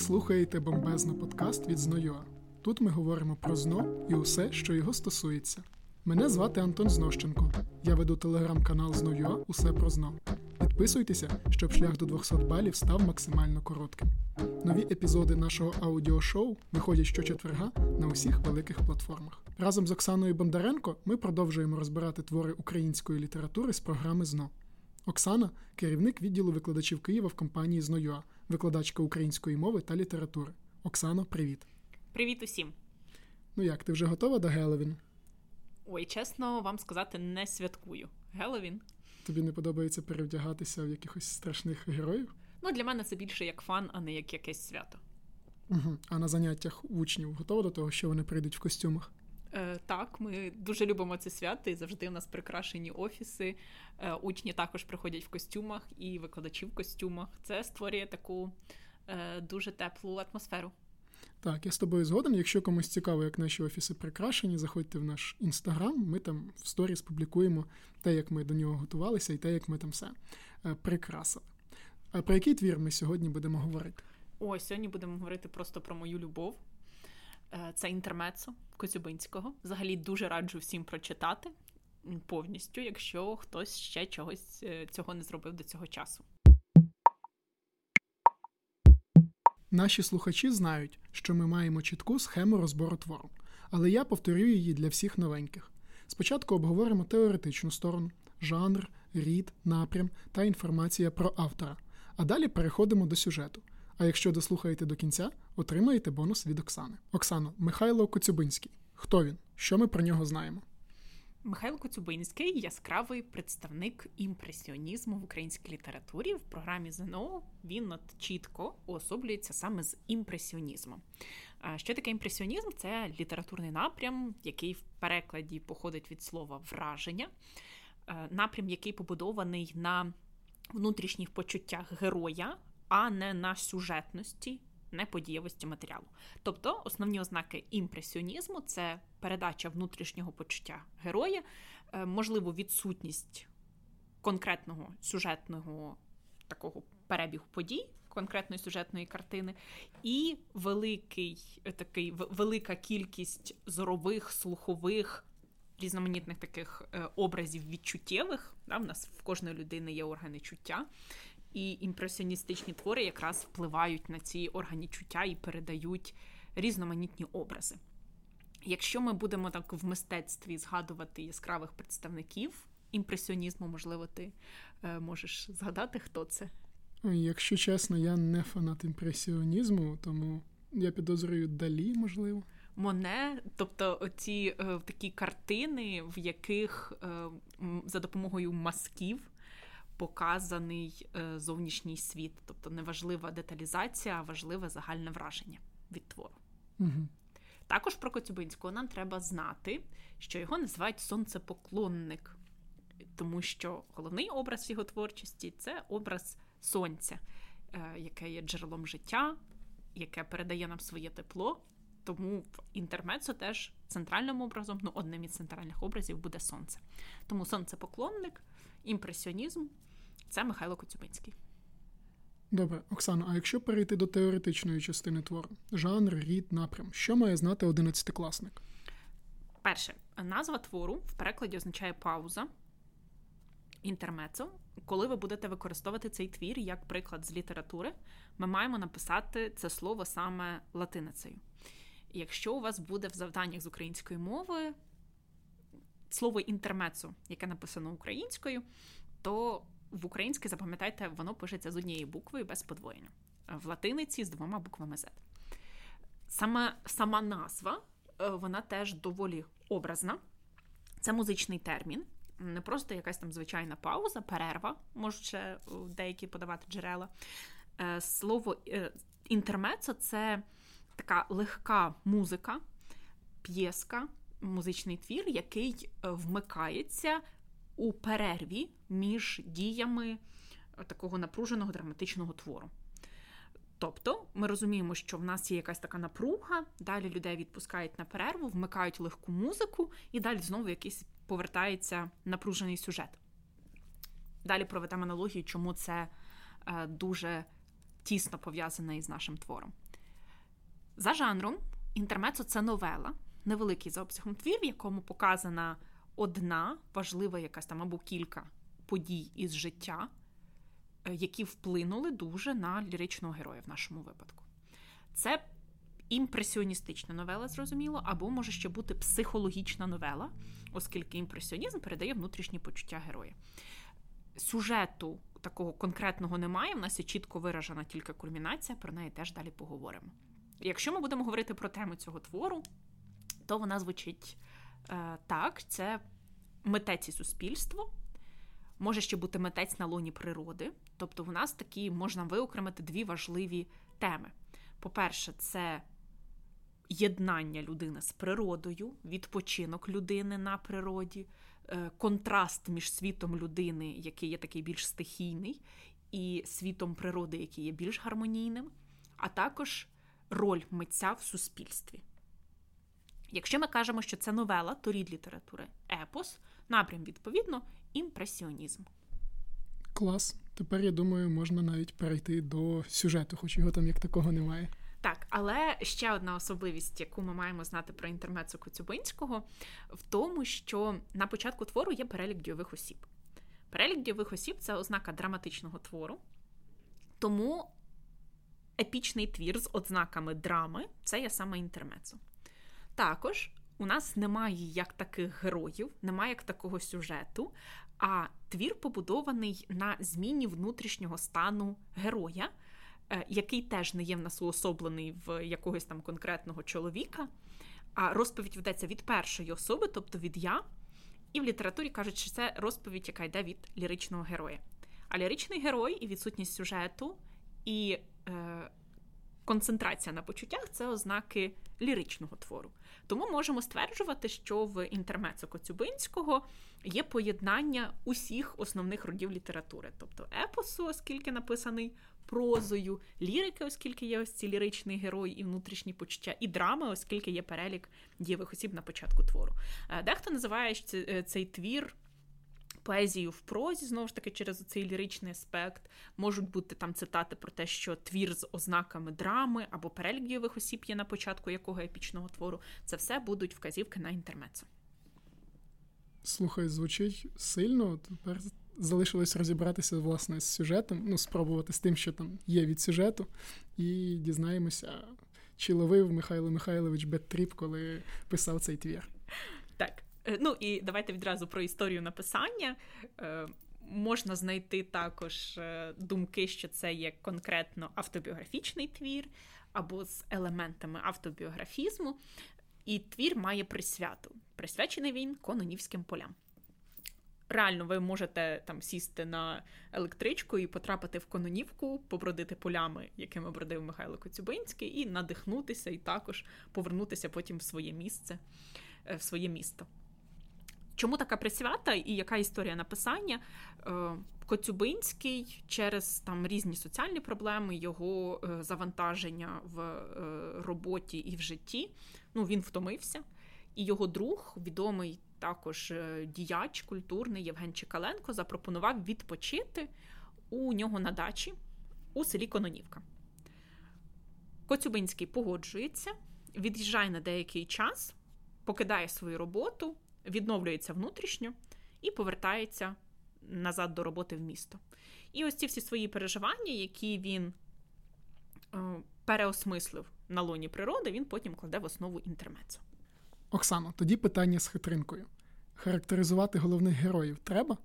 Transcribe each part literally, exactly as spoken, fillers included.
слухаєте бомбезно подкаст від зет ен о ю ей. Тут ми говоримо про ЗНО і усе, що його стосується. Мене звати Антон Знощенко. Я веду телеграм-канал зет ен о ю ей «Усе про ЗНО». Підписуйтеся, щоб шлях до двісті балів став максимально коротким. Нові епізоди нашого аудіошоу виходять щочетверга на усіх великих платформах. Разом з Оксаною Бондаренко ми продовжуємо розбирати твори української літератури з програми ЗНО. Оксана – керівник відділу викладачів Києва в компанії зет ен о ю ей, викладачка української мови та літератури. Оксано, привіт! Привіт усім! Ну як, ти вже готова до Геловін? Ой, чесно вам сказати, не святкую. Геловін? Тобі не подобається перевдягатися в якихось страшних героїв? Ну, для мене це більше як фан, а не як якесь свято. Угу. А на заняттях учнів готова до того, що вони прийдуть в костюмах? Е, так, ми дуже любимо це свято, і завжди у нас прикрашені офіси. Е, учні також приходять в костюмах, і викладачі в костюмах. Це створює таку е, дуже теплу атмосферу. Так, я з тобою згоден. Якщо комусь цікаво, як наші офіси прикрашені, заходьте в наш інстаграм, ми там в сторіс публікуємо те, як ми до нього готувалися, і те, як ми там все прикрасили. А про який твір ми сьогодні будемо говорити? О, сьогодні будемо говорити просто про мою любов. Це «Інтермецо» Коцюбинського. Взагалі дуже раджу всім прочитати повністю, якщо хтось ще чогось цього не зробив до цього часу. Наші слухачі знають, що ми маємо чітку схему розбору твору, але я повторюю її для всіх новеньких. Спочатку обговоримо теоретичну сторону, жанр, рід, напрям та інформація про автора, а далі переходимо до сюжету. А якщо дослухаєте до кінця, отримаєте бонус від Оксани. Оксано, Михайло Коцюбинський. Хто він? Що ми про нього знаємо? Михайло Коцюбинський – яскравий представник імпресіонізму в українській літературі. В програмі ЗНО він чітко уособлюється саме з імпресіонізмом. Що таке імпресіонізм? Це літературний напрям, який в перекладі походить від слова «враження». Напрям, який побудований на внутрішніх почуттях героя, а не на сюжетності, неподієвості матеріалу. Тобто основні ознаки імпресіонізму – це передача внутрішнього почуття героя, можливо, відсутність конкретного сюжетного такого перебігу подій, конкретної сюжетної картини, і великий, такий, велика кількість зорових, слухових, різноманітних таких образів відчуттєвих. Да, в нас в кожної людини є органи чуття, і імпресіоністичні твори якраз впливають на ці органи чуття і передають різноманітні образи. Якщо ми будемо так в мистецтві згадувати яскравих представників імпресіонізму, можливо, ти е, можеш згадати, хто це? Якщо чесно, я не фанат імпресіонізму, тому я підозрюю Далі, можливо. Моне, тобто оці е, такі картини, в яких е, за допомогою мазків показаний зовнішній світ. Тобто неважлива деталізація, а важливе загальне враження від твору. Угу. Також про Коцюбинського нам треба знати, що його називають «сонцепоклонник», тому що головний образ його творчості – це образ сонця, яке є джерелом життя, яке передає нам своє тепло. Тому в «Інтермецо» теж центральним образом, ну, одним із центральних образів буде сонце. Тому «Сонцепоклонник», імпресіонізм – це Михайло Коцюбинський. Добре, Оксано, а якщо перейти до теоретичної частини твору? Жанр, рід, напрям. Що має знати одинадцятикласник? Перше, назва твору в перекладі означає пауза, інтермецо. Коли ви будете використовувати цей твір як приклад з літератури, ми маємо написати це слово саме латиницею. Якщо у вас буде в завданнях з української мови слово «інтермецо», яке написано українською, то в українській, запам'ятайте, воно пишеться з однією буквою без подвоєння. В латиниці з двома буквами «з». Сама, сама назва, вона теж доволі образна. Це музичний термін, не просто якась там звичайна пауза, перерва, можуть ще деякі подавати джерела. Слово «інтермецо» – це така легка музика, п'єска, музичний твір, який вмикається у перерві між діями такого напруженого драматичного твору. Тобто ми розуміємо, що в нас є якась така напруга, далі людей відпускають на перерву, вмикають легку музику, і далі знову якийсь повертається напружений сюжет. Далі проведемо аналогію, чому це дуже тісно пов'язано із нашим твором. За жанром, інтермецо – це новела, невеликий за обсягом твір, в якому показана одна важлива якась там або кілька подій із життя, які вплинули дуже на ліричного героя в нашому випадку. Це імпресіоністична новела, зрозуміло, або може ще бути психологічна новела, оскільки імпресіонізм передає внутрішні почуття героя. Сюжету такого конкретного немає, в нас є чітко виражена тільки кульмінація, про неї теж далі поговоримо. Якщо ми будемо говорити про тему цього твору, то вона звучить е, так, це митець і суспільство, може ще бути митець на лоні природи, тобто в нас такі, можна виокремити дві важливі теми. По-перше, це єднання людини з природою, відпочинок людини на природі, контраст між світом людини, який є такий більш стихійний, і світом природи, який є більш гармонійним, а також роль митця в суспільстві. Якщо ми кажемо, що це новела, то рід літератури епос, напрям, відповідно, імпресіонізм. Клас. Тепер, я думаю, можна навіть перейти до сюжету, хоч його там як такого немає. Так, але ще одна особливість, яку ми маємо знати про інтермецо Коцюбинського, в тому, що на початку твору є перелік дійових осіб. Перелік дійових осіб – це ознака драматичного твору, тому епічний твір з ознаками драми – це є саме інтермецо. Також у нас немає як таких героїв, немає як такого сюжету, а твір побудований на зміні внутрішнього стану героя, який теж не є в нас уособлений в якогось там конкретного чоловіка, а розповідь ведеться від першої особи, тобто від «я», і в літературі кажуть, що це розповідь, яка йде від ліричного героя. А ліричний герой і відсутність сюжету, і е, концентрація на почуттях – це ознаки ліричного твору. Тому можемо стверджувати, що в інтермецо Коцюбинського є поєднання усіх основних родів літератури, тобто епосу, оскільки написаний прозою, лірики, оскільки є ось ці ліричний герой і внутрішні почуття, і драми, оскільки є перелік дієвих осіб на початку твору. Дехто називає цей твір поезію в прозі, знову ж таки, через цей ліричний аспект. Можуть бути там цитати про те, що твір з ознаками драми або перелік дієвих осіб є на початку якого епічного твору. Це все будуть вказівки на інтермецо. Слухай, звучить сильно. Тепер залишилось розібратися, власне, з сюжетом, ну, спробувати з тим, що там є від сюжету, і дізнаємося, чи ловив Михайло Михайлович бет-тріп, коли писав цей твір. Так. Ну і давайте відразу про історію написання. Е, можна знайти також думки, що це є конкретно автобіографічний твір або з елементами автобіографізму. І твір має присвяту. Присвячений він Кононівським полям. Реально, ви можете там сісти на електричку і потрапити в Кононівку, побродити полями, якими бродив Михайло Коцюбинський, і надихнутися, і також повернутися потім в своє місце, в своє місто. Чому така присвята і яка історія написання? Коцюбинський через там різні соціальні проблеми, його завантаження в роботі і в житті, ну, він втомився. І його друг, відомий також діяч культурний Євген Чикаленко, запропонував відпочити у нього на дачі у селі Кононівка. Коцюбинський погоджується, від'їжджає на деякий час, покидає свою роботу, відновлюється внутрішньо і повертається назад до роботи в місто. І ось ці всі свої переживання, які він переосмислив на лоні природи, він потім кладе в основу інтермецо. Оксано, тоді питання з хитринкою. Характеризувати головних героїв треба?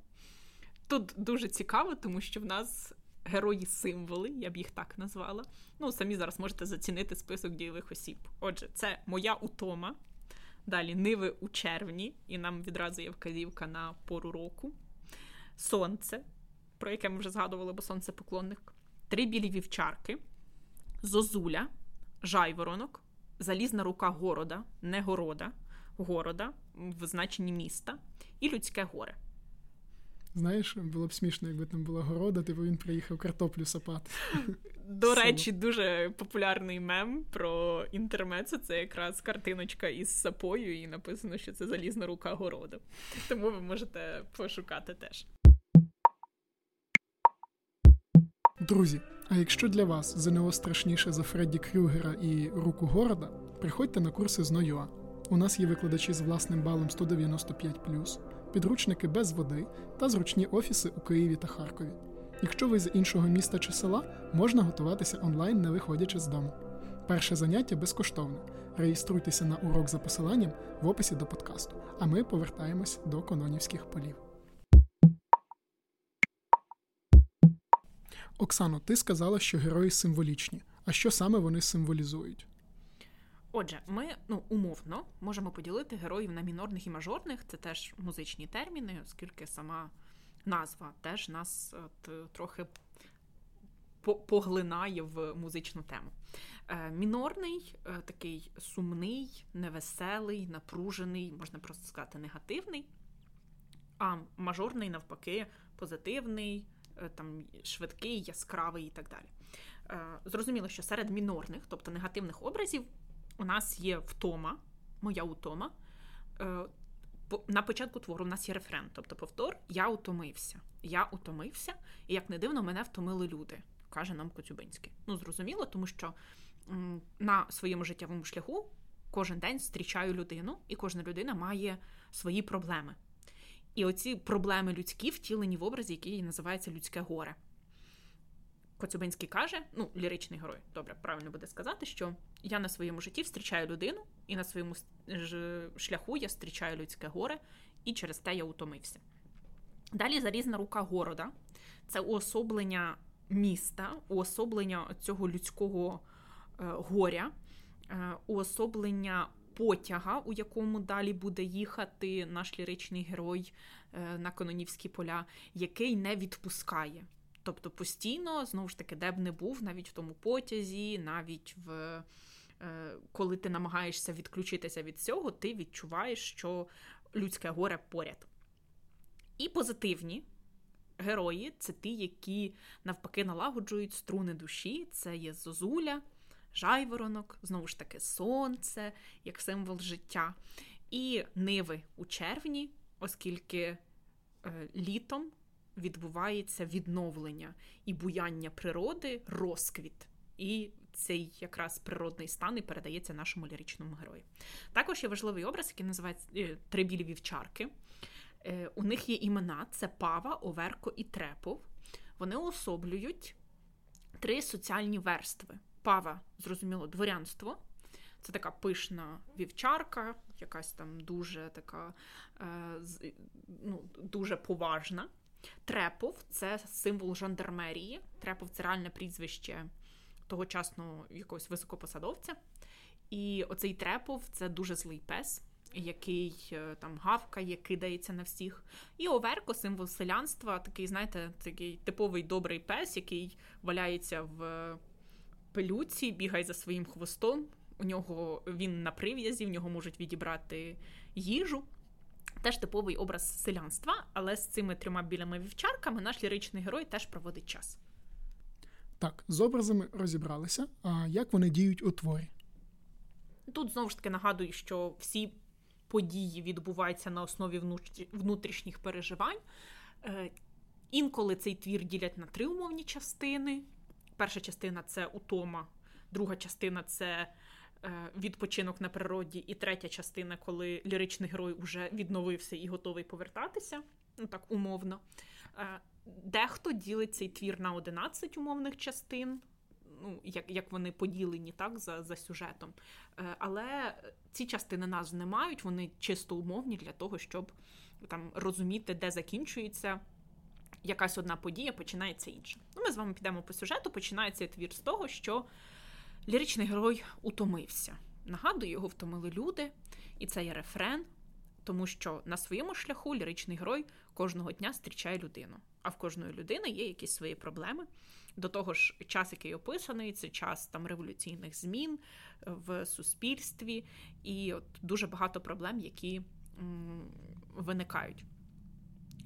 Тут дуже цікаво, тому що в нас герої-символи, я б їх так назвала. Ну, самі зараз можете зацінити список дієвих осіб. Отже, це «Моя утома», далі «Ниви у червні», і нам відразу є вказівка на пору року, «Сонце», про яке ми вже згадували, бо «Сонцепоклонник», «Три білі вівчарки», «Зозуля», «Жайворонок», «Залізна рука города», не города, города в значенні міста і «Людське горе». Знаєш, було б смішно, якби там була города, типу він приїхав картоплю сапати. До речі, дуже популярний мем про інтермецо. Це якраз картиночка із сапою, і написано, що це «Залізна рука города». Тому ви можете пошукати теж. Друзі, А якщо для вас ЗНО страшніше за Фредді Крюгера і руку Горда, приходьте на курси зет ен о ю ей. У нас є викладачі з власним балом сто дев'яносто п'ять плюс, підручники без води та зручні офіси у Києві та Харкові. Якщо ви з іншого міста чи села, можна готуватися онлайн, не виходячи з дому. Перше заняття безкоштовне. Реєструйтеся на урок за посиланням в описі до подкасту. А ми повертаємось до кононівських полів. Оксано, ти сказала, що герої символічні. А що саме вони символізують? Отже, ми, ну, умовно, можемо поділити героїв на мінорних і мажорних. Це теж музичні терміни, оскільки сама назва теж нас от, трохи поглинає в музичну тему. Е, мінорний, е, такий сумний, невеселий, напружений, можна просто сказати, негативний. А мажорний, навпаки, позитивний, е, там, швидкий, яскравий і так далі. Е, зрозуміло, що серед мінорних, тобто негативних образів, у нас є втома, моя утома. Е, На початку твору в нас є рефрен, тобто повтор «Я утомився», «Я утомився» і, як не дивно, мене втомили люди, каже нам Коцюбинський. Ну, зрозуміло, тому що на своєму життєвому шляху кожен день зустрічаю людину, і кожна людина має свої проблеми. І оці проблеми людські втілені в образі, який називається «Людське горе». Коцюбинський каже, ну, ліричний герой, добре, правильно буде сказати, що я на своєму житті зустрічаю людину, і на своєму шляху я зустрічаю людське горе, і через те я утомився. Далі залізна рука города. Це уособлення міста, уособлення цього людського горя, уособлення потяга, у якому далі буде їхати наш ліричний герой на Кононівські поля, який не відпускає. Тобто постійно, знову ж таки, де б не був, навіть в тому потязі, навіть в, коли ти намагаєшся відключитися від цього, ти відчуваєш, що людське горе поряд. І позитивні герої – це ті, які навпаки налагоджують струни душі. Це є зозуля, жайворонок, знову ж таки, сонце, як символ життя. І ниви у червні, оскільки літом відбувається відновлення і буяння природи, розквіт. І цей якраз природний стан і передається нашому ліричному герою. Також є важливий образ, який називається «Три білі вівчарки». У них є імена – це Пава, Оверко і Трепов. Вони уособлюють три соціальні верстви. Пава, зрозуміло, дворянство. Це така пишна вівчарка, якась там дуже така, ну, дуже поважна. Трепов – це символ жандармерії. Трепов – це реальне прізвище тогочасного якогось високопосадовця. І оцей Трепов – це дуже злий пес, який там гавкає, кидається на всіх. І Оверко – символ селянства, такий, знаєте, такий типовий добрий пес, який валяється в пилюці, бігає за своїм хвостом. У нього він на прив'язі, в нього можуть відібрати їжу. Теж типовий образ селянства, але з цими трьома білими вівчарками наш ліричний герой теж проводить час. Так, з образами розібралися. А як вони діють у творі? Тут, знову ж таки, нагадую, що всі події відбуваються на основі внутрішніх переживань. Інколи цей твір ділять на три умовні частини. Перша частина – це утома, друга частина – це відпочинок на природі, і третя частина, коли ліричний герой уже відновився і готовий повертатися, ну так умовно. Дехто ділить цей твір на одинадцять умовних частин, ну, як, як вони поділені так, за, за сюжетом. Але ці частини назв не мають, вони чисто умовні для того, щоб там, розуміти, де закінчується якась одна подія, починається інша. Ну, ми з вами підемо по сюжету, починається твір з того, що ліричний герой утомився. Нагадую, його втомили люди, і це є рефрен, тому що на своєму шляху ліричний герой кожного дня зустрічає людину. А в кожної людини є якісь свої проблеми. До того ж, час, який описаний, це час там, революційних змін в суспільстві, і от дуже багато проблем, які м, виникають.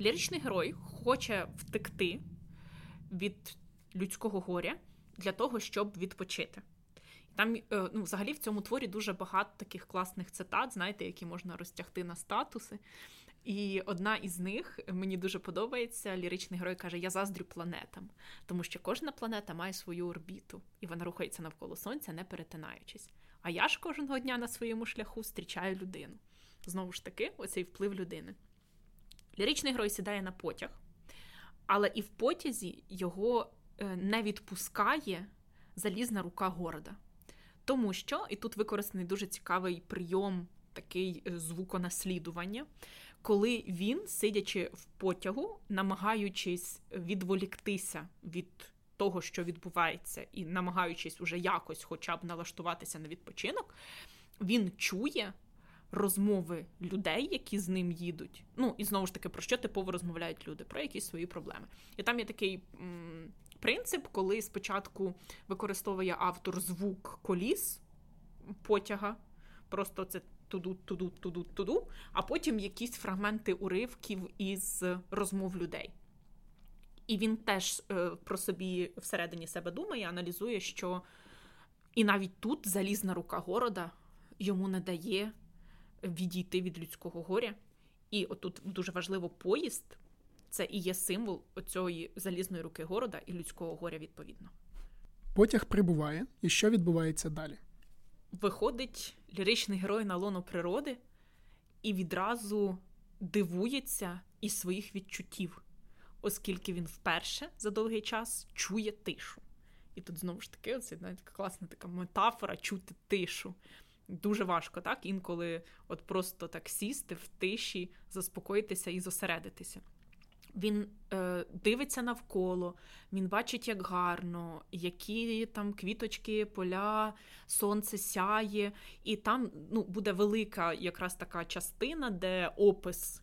Ліричний герой хоче втекти від людського горя для того, щоб відпочити. Там, ну, взагалі в цьому творі дуже багато таких класних цитат, знаєте, які можна розтягти на статуси. І одна із них, мені дуже подобається, ліричний герой каже, я заздрю планетам, тому що кожна планета має свою орбіту, і вона рухається навколо Сонця, не перетинаючись. А я ж кожного дня на своєму шляху зустрічаю людину. Знову ж таки, оцей вплив людини. Ліричний герой сідає на потяг, але і в потязі його не відпускає залізна рука Горда. Тому що, і тут використаний дуже цікавий прийом, такий звуконаслідування, коли він, сидячи в потягу, намагаючись відволіктися від того, що відбувається, і намагаючись уже якось хоча б налаштуватися на відпочинок, він чує розмови людей, які з ним їдуть. Ну, і знову ж таки, про що типово розмовляють люди? Про якісь свої проблеми. І там є такий м- принцип, коли спочатку використовує автор звук коліс потяга, просто це туду, туду, туду, туду, а потім якісь фрагменти уривків із розмов людей. І він теж е, про собі всередині себе думає, аналізує, що і навіть тут залізна рука Горда йому не дає відійти від людського горя. І отут дуже важливо поїзд, це і є символ оцієї залізної руки Горда і людського горя відповідно. Потяг прибуває, і що відбувається далі? Виходить ліричний герой на лоно природи і відразу дивується із своїх відчуттів, оскільки він вперше за довгий час чує тишу. І тут знову ж таки, це навіть класна така метафора чути тишу. Дуже важко, так? Інколи от просто так сісти в тиші, заспокоїтися і зосередитися. Він е, дивиться навколо, він бачить, як гарно, які там квіточки, поля, сонце сяє. І там ну, буде велика якраз така частина, де опис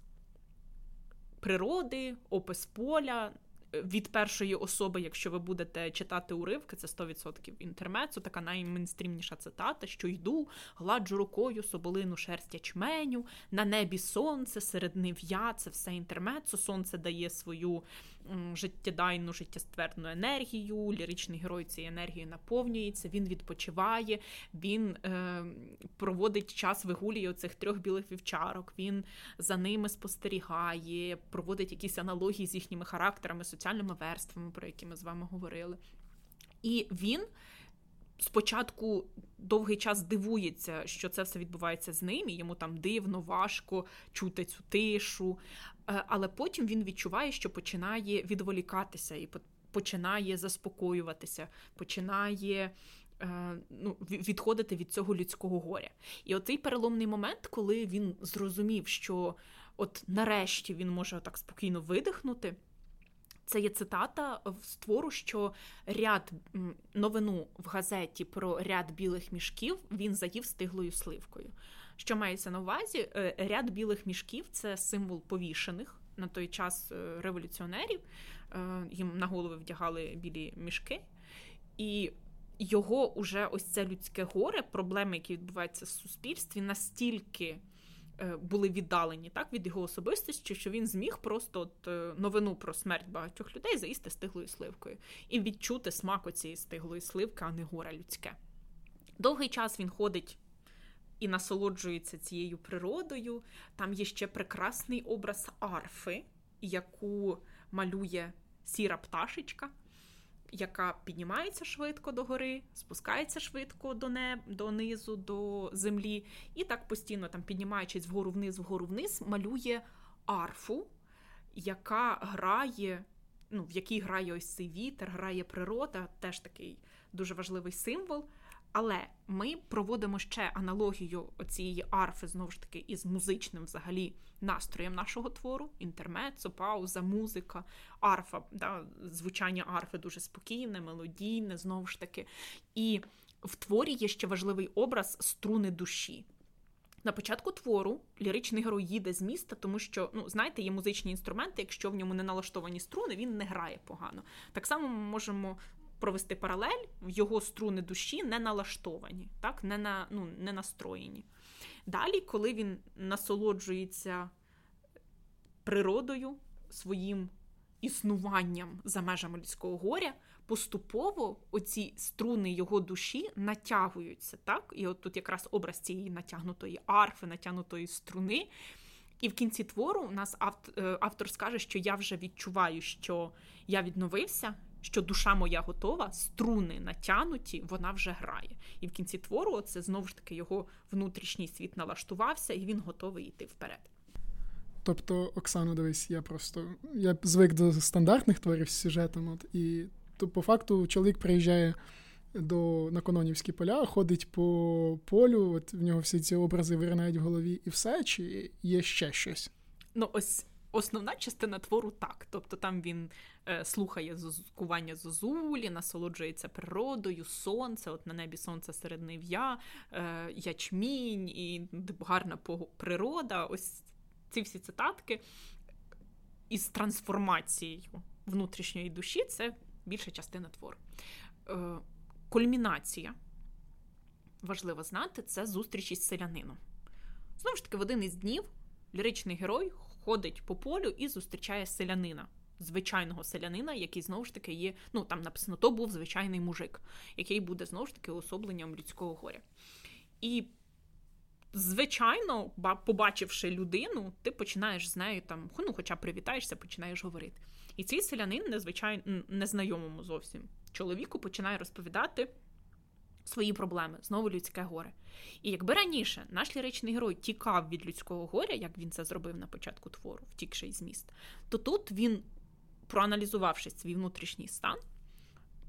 природи, опис поля. Від першої особи, якщо ви будете читати уривки, це сто відсотків інтермецо, така наймейнстрімніша цитата, що йду, гладжу рукою соболину шерсть ячменю, на небі сонце, серед нив'я, це все інтермецо, сонце дає свою м, життєдайну, життєствердну енергію, ліричний герой цією енергією наповнюється, він відпочиває, він е, проводить час, вигулює оцих трьох білих вівчарок, він за ними спостерігає, проводить якісь аналогії з їхніми характерами, соціальними верствами, про які ми з вами говорили. І він спочатку довгий час дивується, що це все відбувається з ним, і йому там дивно, важко чути цю тишу, але потім він відчуває, що починає відволікатися, і починає заспокоюватися, починає ну, відходити від цього людського горя. І оцей переломний момент, коли він зрозумів, що от нарешті він може так спокійно видихнути, це є цитата з твору, що ряд новину в газеті про ряд білих мішків він заїв стиглою сливкою. Що мається на увазі? Ряд білих мішків – це символ повішених на той час революціонерів. Їм на голови вдягали білі мішки. І його уже ось це людське горе, проблеми, які відбуваються в суспільстві, настільки були віддалені так, від його особистості, що він зміг просто от, новину про смерть багатьох людей заїсти стиглою сливкою і відчути смак оцієї стиглої сливки, а не горе людське. Довгий час він ходить і насолоджується цією природою. Там є ще прекрасний образ арфи, яку малює сіра пташечка, яка піднімається швидко до гори, спускається швидко до неб, донизу, до землі, і так постійно, там, піднімаючись вгору-вниз, вгору-вниз, малює арфу, яка грає, ну, в якій грає ось цей вітер, грає природа, теж такий дуже важливий символ. Але ми проводимо ще аналогію цієї арфи, знову ж таки, із музичним взагалі настроєм нашого твору. Інтермецо, пауза, музика, арфа, да, звучання арфи дуже спокійне, мелодійне, знову ж таки. І в творі є ще важливий образ струни душі. На початку твору ліричний герой їде з міста, тому що, ну, знаєте, є музичні інструменти, якщо в ньому не налаштовані струни, він не грає погано. Так само ми можемо провести паралель, його струни душі не налаштовані, так? Не, на, ну, не настроєні. Далі, коли він насолоджується природою, своїм існуванням за межами людського горя, поступово оці струни його душі натягуються. Так? І от тут якраз образ цієї натягнутої арфи, натягнутої струни, І в кінці твору у нас автор, автор скаже, що я вже відчуваю, що я відновився, що душа моя готова, струни натянуті, вона вже грає. І в кінці твору оце знову ж таки його внутрішній світ налаштувався, і він готовий йти вперед. Тобто, Оксана, дивись, я просто я звик до стандартних творів з сюжетом, от, і то, по факту чоловік приїжджає до, на Кононівські поля, ходить по полю, от в нього всі ці образи виринають в голові, і все, чи є ще щось? Ну, ось основна частина твору так. Тобто там він е, слухає кування зозулі, насолоджується природою, сонце, от на небі сонце серед нив'я, е, ячмінь і гарна природа. Ось ці всі цитатки із трансформацією внутрішньої душі – це більша частина твору. Е, кульмінація, важливо знати, це зустріч із селянином. Знову ж таки, в один із днів ліричний герой ходить по полю і зустрічає селянина, звичайного селянина, який, знову ж таки, є, ну, там написано, то був звичайний мужик, який буде, знову ж таки, уособленням людського горя. І, звичайно, побачивши людину, ти починаєш з нею, там, ну, хоча привітаєшся, починаєш говорити. І цей селянин, незвичайно, незнайомому зовсім чоловіку, починає розповідати свої проблеми, знову людське горе. І якби раніше наш ліричний герой тікав від людського горя, як він це зробив на початку твору, втікши із міста, то тут він, проаналізувавши свій внутрішній стан,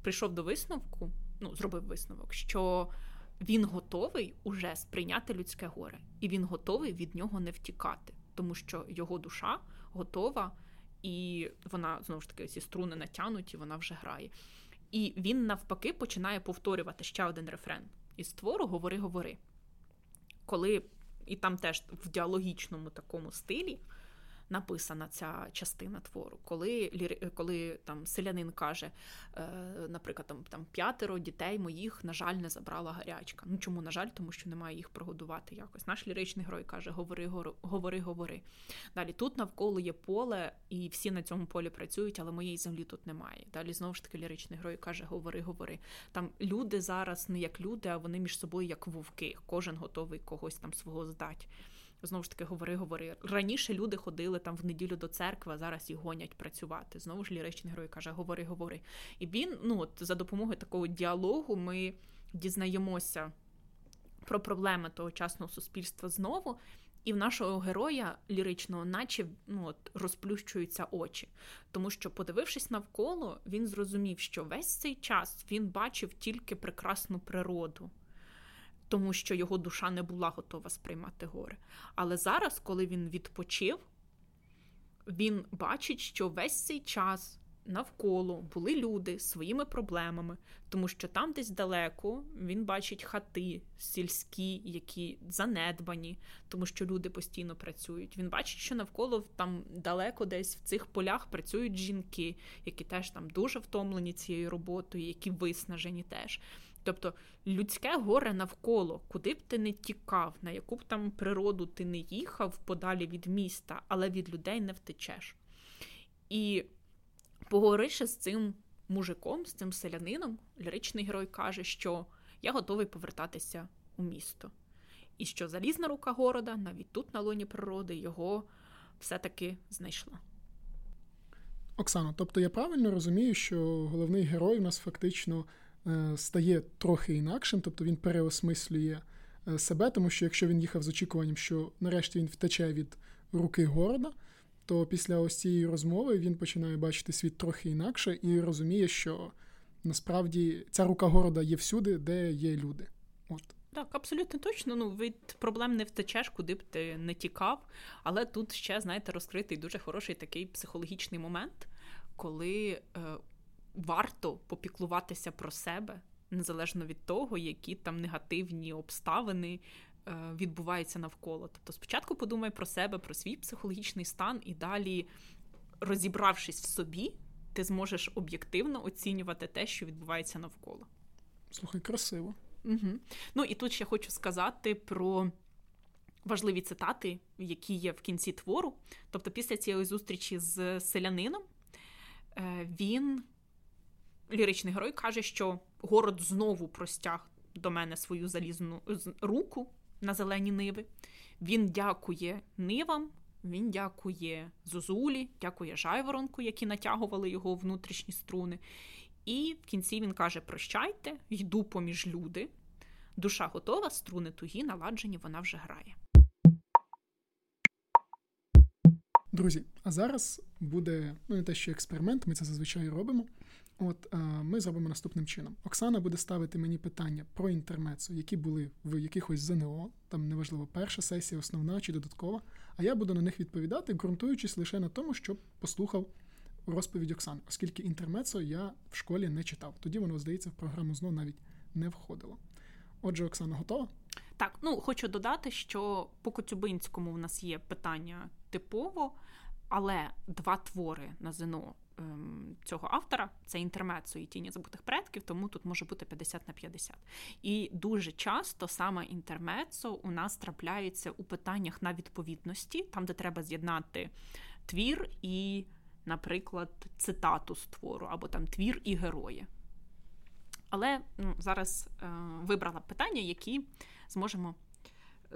прийшов до висновку, ну, зробив висновок, що він готовий уже сприйняти людське горе. І він готовий від нього не втікати, тому що його душа готова, і вона, знову ж таки, ці струни натягнуті, вона вже грає. І він, навпаки, починає повторювати ще один рефрен із твору «Говори, говори». Коли, і там теж в діалогічному такому стилі написана ця частина твору. Коли, коли там селянин каже, наприклад, там, там п'ятеро дітей моїх, на жаль, не забрала гарячка. Ну чому, на жаль? Тому що немає їх прогодувати якось. Наш ліричний герой каже «Говори, говори, говори». Далі, тут навколо є поле, і всі на цьому полі працюють, але моєї землі тут немає. Далі, знову ж таки, ліричний герой каже «Говори, говори». Там люди зараз не як люди, а вони між собою як вовки. Кожен готовий когось там свого здать. Знову ж таки, говори, говори. Раніше люди ходили там в неділю до церкви, а зараз їх гонять працювати. Знову ж ліричний герой каже, говори, говори. І він, ну, от, за допомогою такого діалогу ми дізнаємося про проблеми тогочасного суспільства знову. І в нашого героя ліричного наче, ну, от, розплющуються очі. Тому що, подивившись навколо, він зрозумів, що весь цей час він бачив тільки прекрасну природу. Тому що його душа не була готова сприймати горе. Але зараз, коли він відпочив, він бачить, що весь цей час навколо були люди з своїми проблемами, тому що там десь далеко він бачить хати сільські, які занедбані, тому що люди постійно працюють. Він бачить, що навколо там далеко десь в цих полях працюють жінки, які теж там дуже втомлені цією роботою, які виснажені теж. Тобто людське горе навколо, куди б ти не тікав, на яку б там природу ти не їхав подалі від міста, але від людей не втечеш. І поговоривши з цим мужиком, з цим селянином, ліричний герой каже, що я готовий повертатися у місто. І що залізна рука города, навіть тут на лоні природи, його все-таки знайшла. Оксана, тобто я правильно розумію, що головний герой у нас фактично стає трохи інакшим, тобто він переосмислює себе, тому що якщо він їхав з очікуванням, що нарешті він втече від руки города, то після ось цієї розмови він починає бачити світ трохи інакше і розуміє, що насправді ця рука города є всюди, де є люди. От. Так, абсолютно точно. Ну, від проблем не втечеш, куди б ти не тікав, але тут ще, знаєте, розкритий дуже хороший такий психологічний момент, коли варто попіклуватися про себе, незалежно від того, які там негативні обставини відбуваються навколо. Тобто спочатку подумай про себе, про свій психологічний стан, і далі, розібравшись в собі, ти зможеш об'єктивно оцінювати те, що відбувається навколо. Слухай, красиво. Угу. Ну і тут ще хочу сказати про важливі цитати, які є в кінці твору. Тобто після цієї зустрічі з селянином він... ліричний герой каже, що город знову простяг до мене свою залізну руку на зелені ниви. Він дякує нивам Він дякує Зозулі, дякує Жайворонку, які натягували його внутрішні струни. І в кінці він каже: прощайте, йду поміж люди. Душа готова, струни тугі, наладжені, вона вже грає. Друзі, а зараз буде, ну не те, що експеримент, ми це зазвичай робимо. От а, ми зробимо наступним чином. Оксана буде ставити мені питання про інтермецо, які були в якихось ЗНО, там неважливо, перша сесія, основна чи додаткова, а я буду на них відповідати, ґрунтуючись лише на тому, що послухав розповідь Оксани, оскільки інтермецо я в школі не читав. Тоді воно, здається, в програму ЗНО навіть не входило. Отже, Оксана, готова? Так, ну, хочу додати, що по Коцюбинському в нас є питання типово, але два твори на ЗНО ем, цього автора – це «Інтермецо» і «Тіні забутих предків», тому тут може бути п'ятдесят на п'ятдесят. І дуже часто саме «Інтермецо» у нас трапляється у питаннях на відповідності, там, де треба з'єднати твір і, наприклад, цитату з твору, або там твір і герої. Але ну, зараз е, вибрала питання, які зможемо,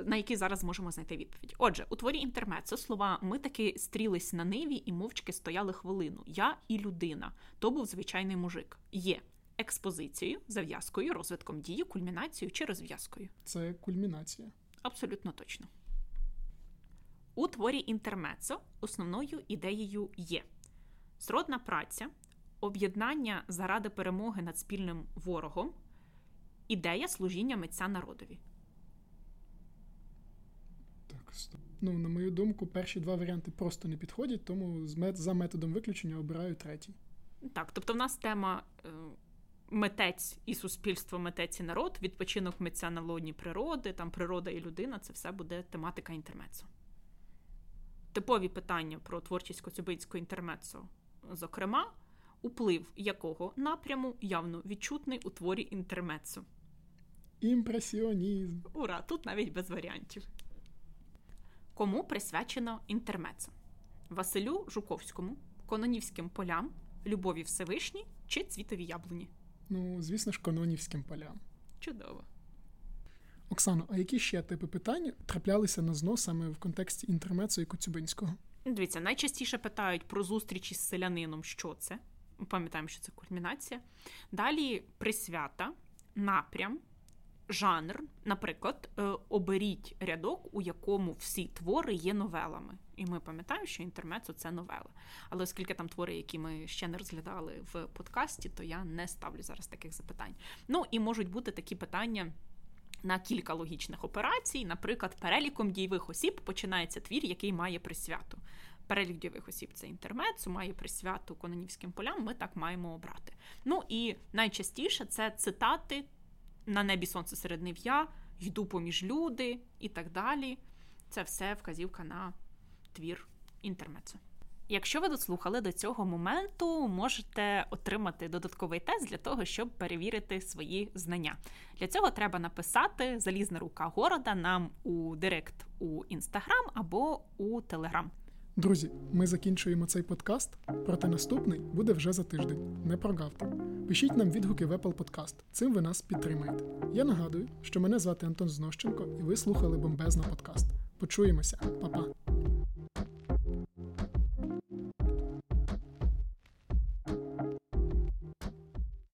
на які зараз зможемо знайти відповідь. Отже, у творі «Інтермецо» слова «ми таки стрілись на ниві і мовчки стояли хвилину. Я і людина. То був звичайний мужик». Є експозицією, зав'язкою, розвитком дії, кульмінацією чи розв'язкою. Це кульмінація. Абсолютно точно. У творі «Інтермецо» основною ідеєю є сродна праця, об'єднання заради перемоги над спільним ворогом, ідея служіння митця народові. Так, ну, на мою думку, перші два варіанти просто не підходять, тому за методом виключення обираю третій. Так, тобто в нас тема митець і суспільство, митець і народ, відпочинок митця на лоні природи, там природа і людина, це все буде тематика інтермецо. Типові питання про творчість Коцюбинського інтермецо, зокрема, уплив якого напряму явно відчутний у творі «Інтермецо»? Імпресіонізм. Ура, тут навіть без варіантів. Кому присвячено «Інтермецо»? Василю Жуковському, Кононівським полям, Любові Всевишній чи Цвітові яблуні? Ну, звісно ж, Кононівським полям. Чудово. Оксано, а які ще типи питань траплялися на ЗНО саме в контексті «Інтермецо» і Коцюбинського? Дивіться, найчастіше питають про зустрічі з селянином, що це? Пам'ятаємо, що це кульмінація. Далі присвята, напрям, жанр. Наприклад, оберіть рядок, у якому всі твори є новелами. І ми пам'ятаємо, що інтермецо – це новели. Але оскільки там твори, які ми ще не розглядали в подкасті, то я не ставлю зараз таких запитань. Ну, і можуть бути такі питання на кілька логічних операцій. Наприклад, переліком дійових осіб починається твір, який має присвяту. Перелік дійових осіб – це інтермецо, має присвяту Кононівським полям, ми так маємо обрати. Ну і найчастіше це цитати «На небі сонце серед нев'я», «Йду поміж люди» і так далі. Це все вказівка на твір інтермецо. Якщо ви дослухали до цього моменту, можете отримати додатковий тест для того, щоб перевірити свої знання. Для цього треба написати «Залізна рука города» нам у директ у Інстаграм або у Телеграм. Друзі, ми закінчуємо цей подкаст, проте наступний буде вже за тиждень. Не прогавте. Пишіть нам відгуки в Apple Podcast, цим ви нас підтримаєте. Я нагадую, що мене звати Антон Знощенко і ви слухали Бомбезна подкаст. Почуємося. Па-па!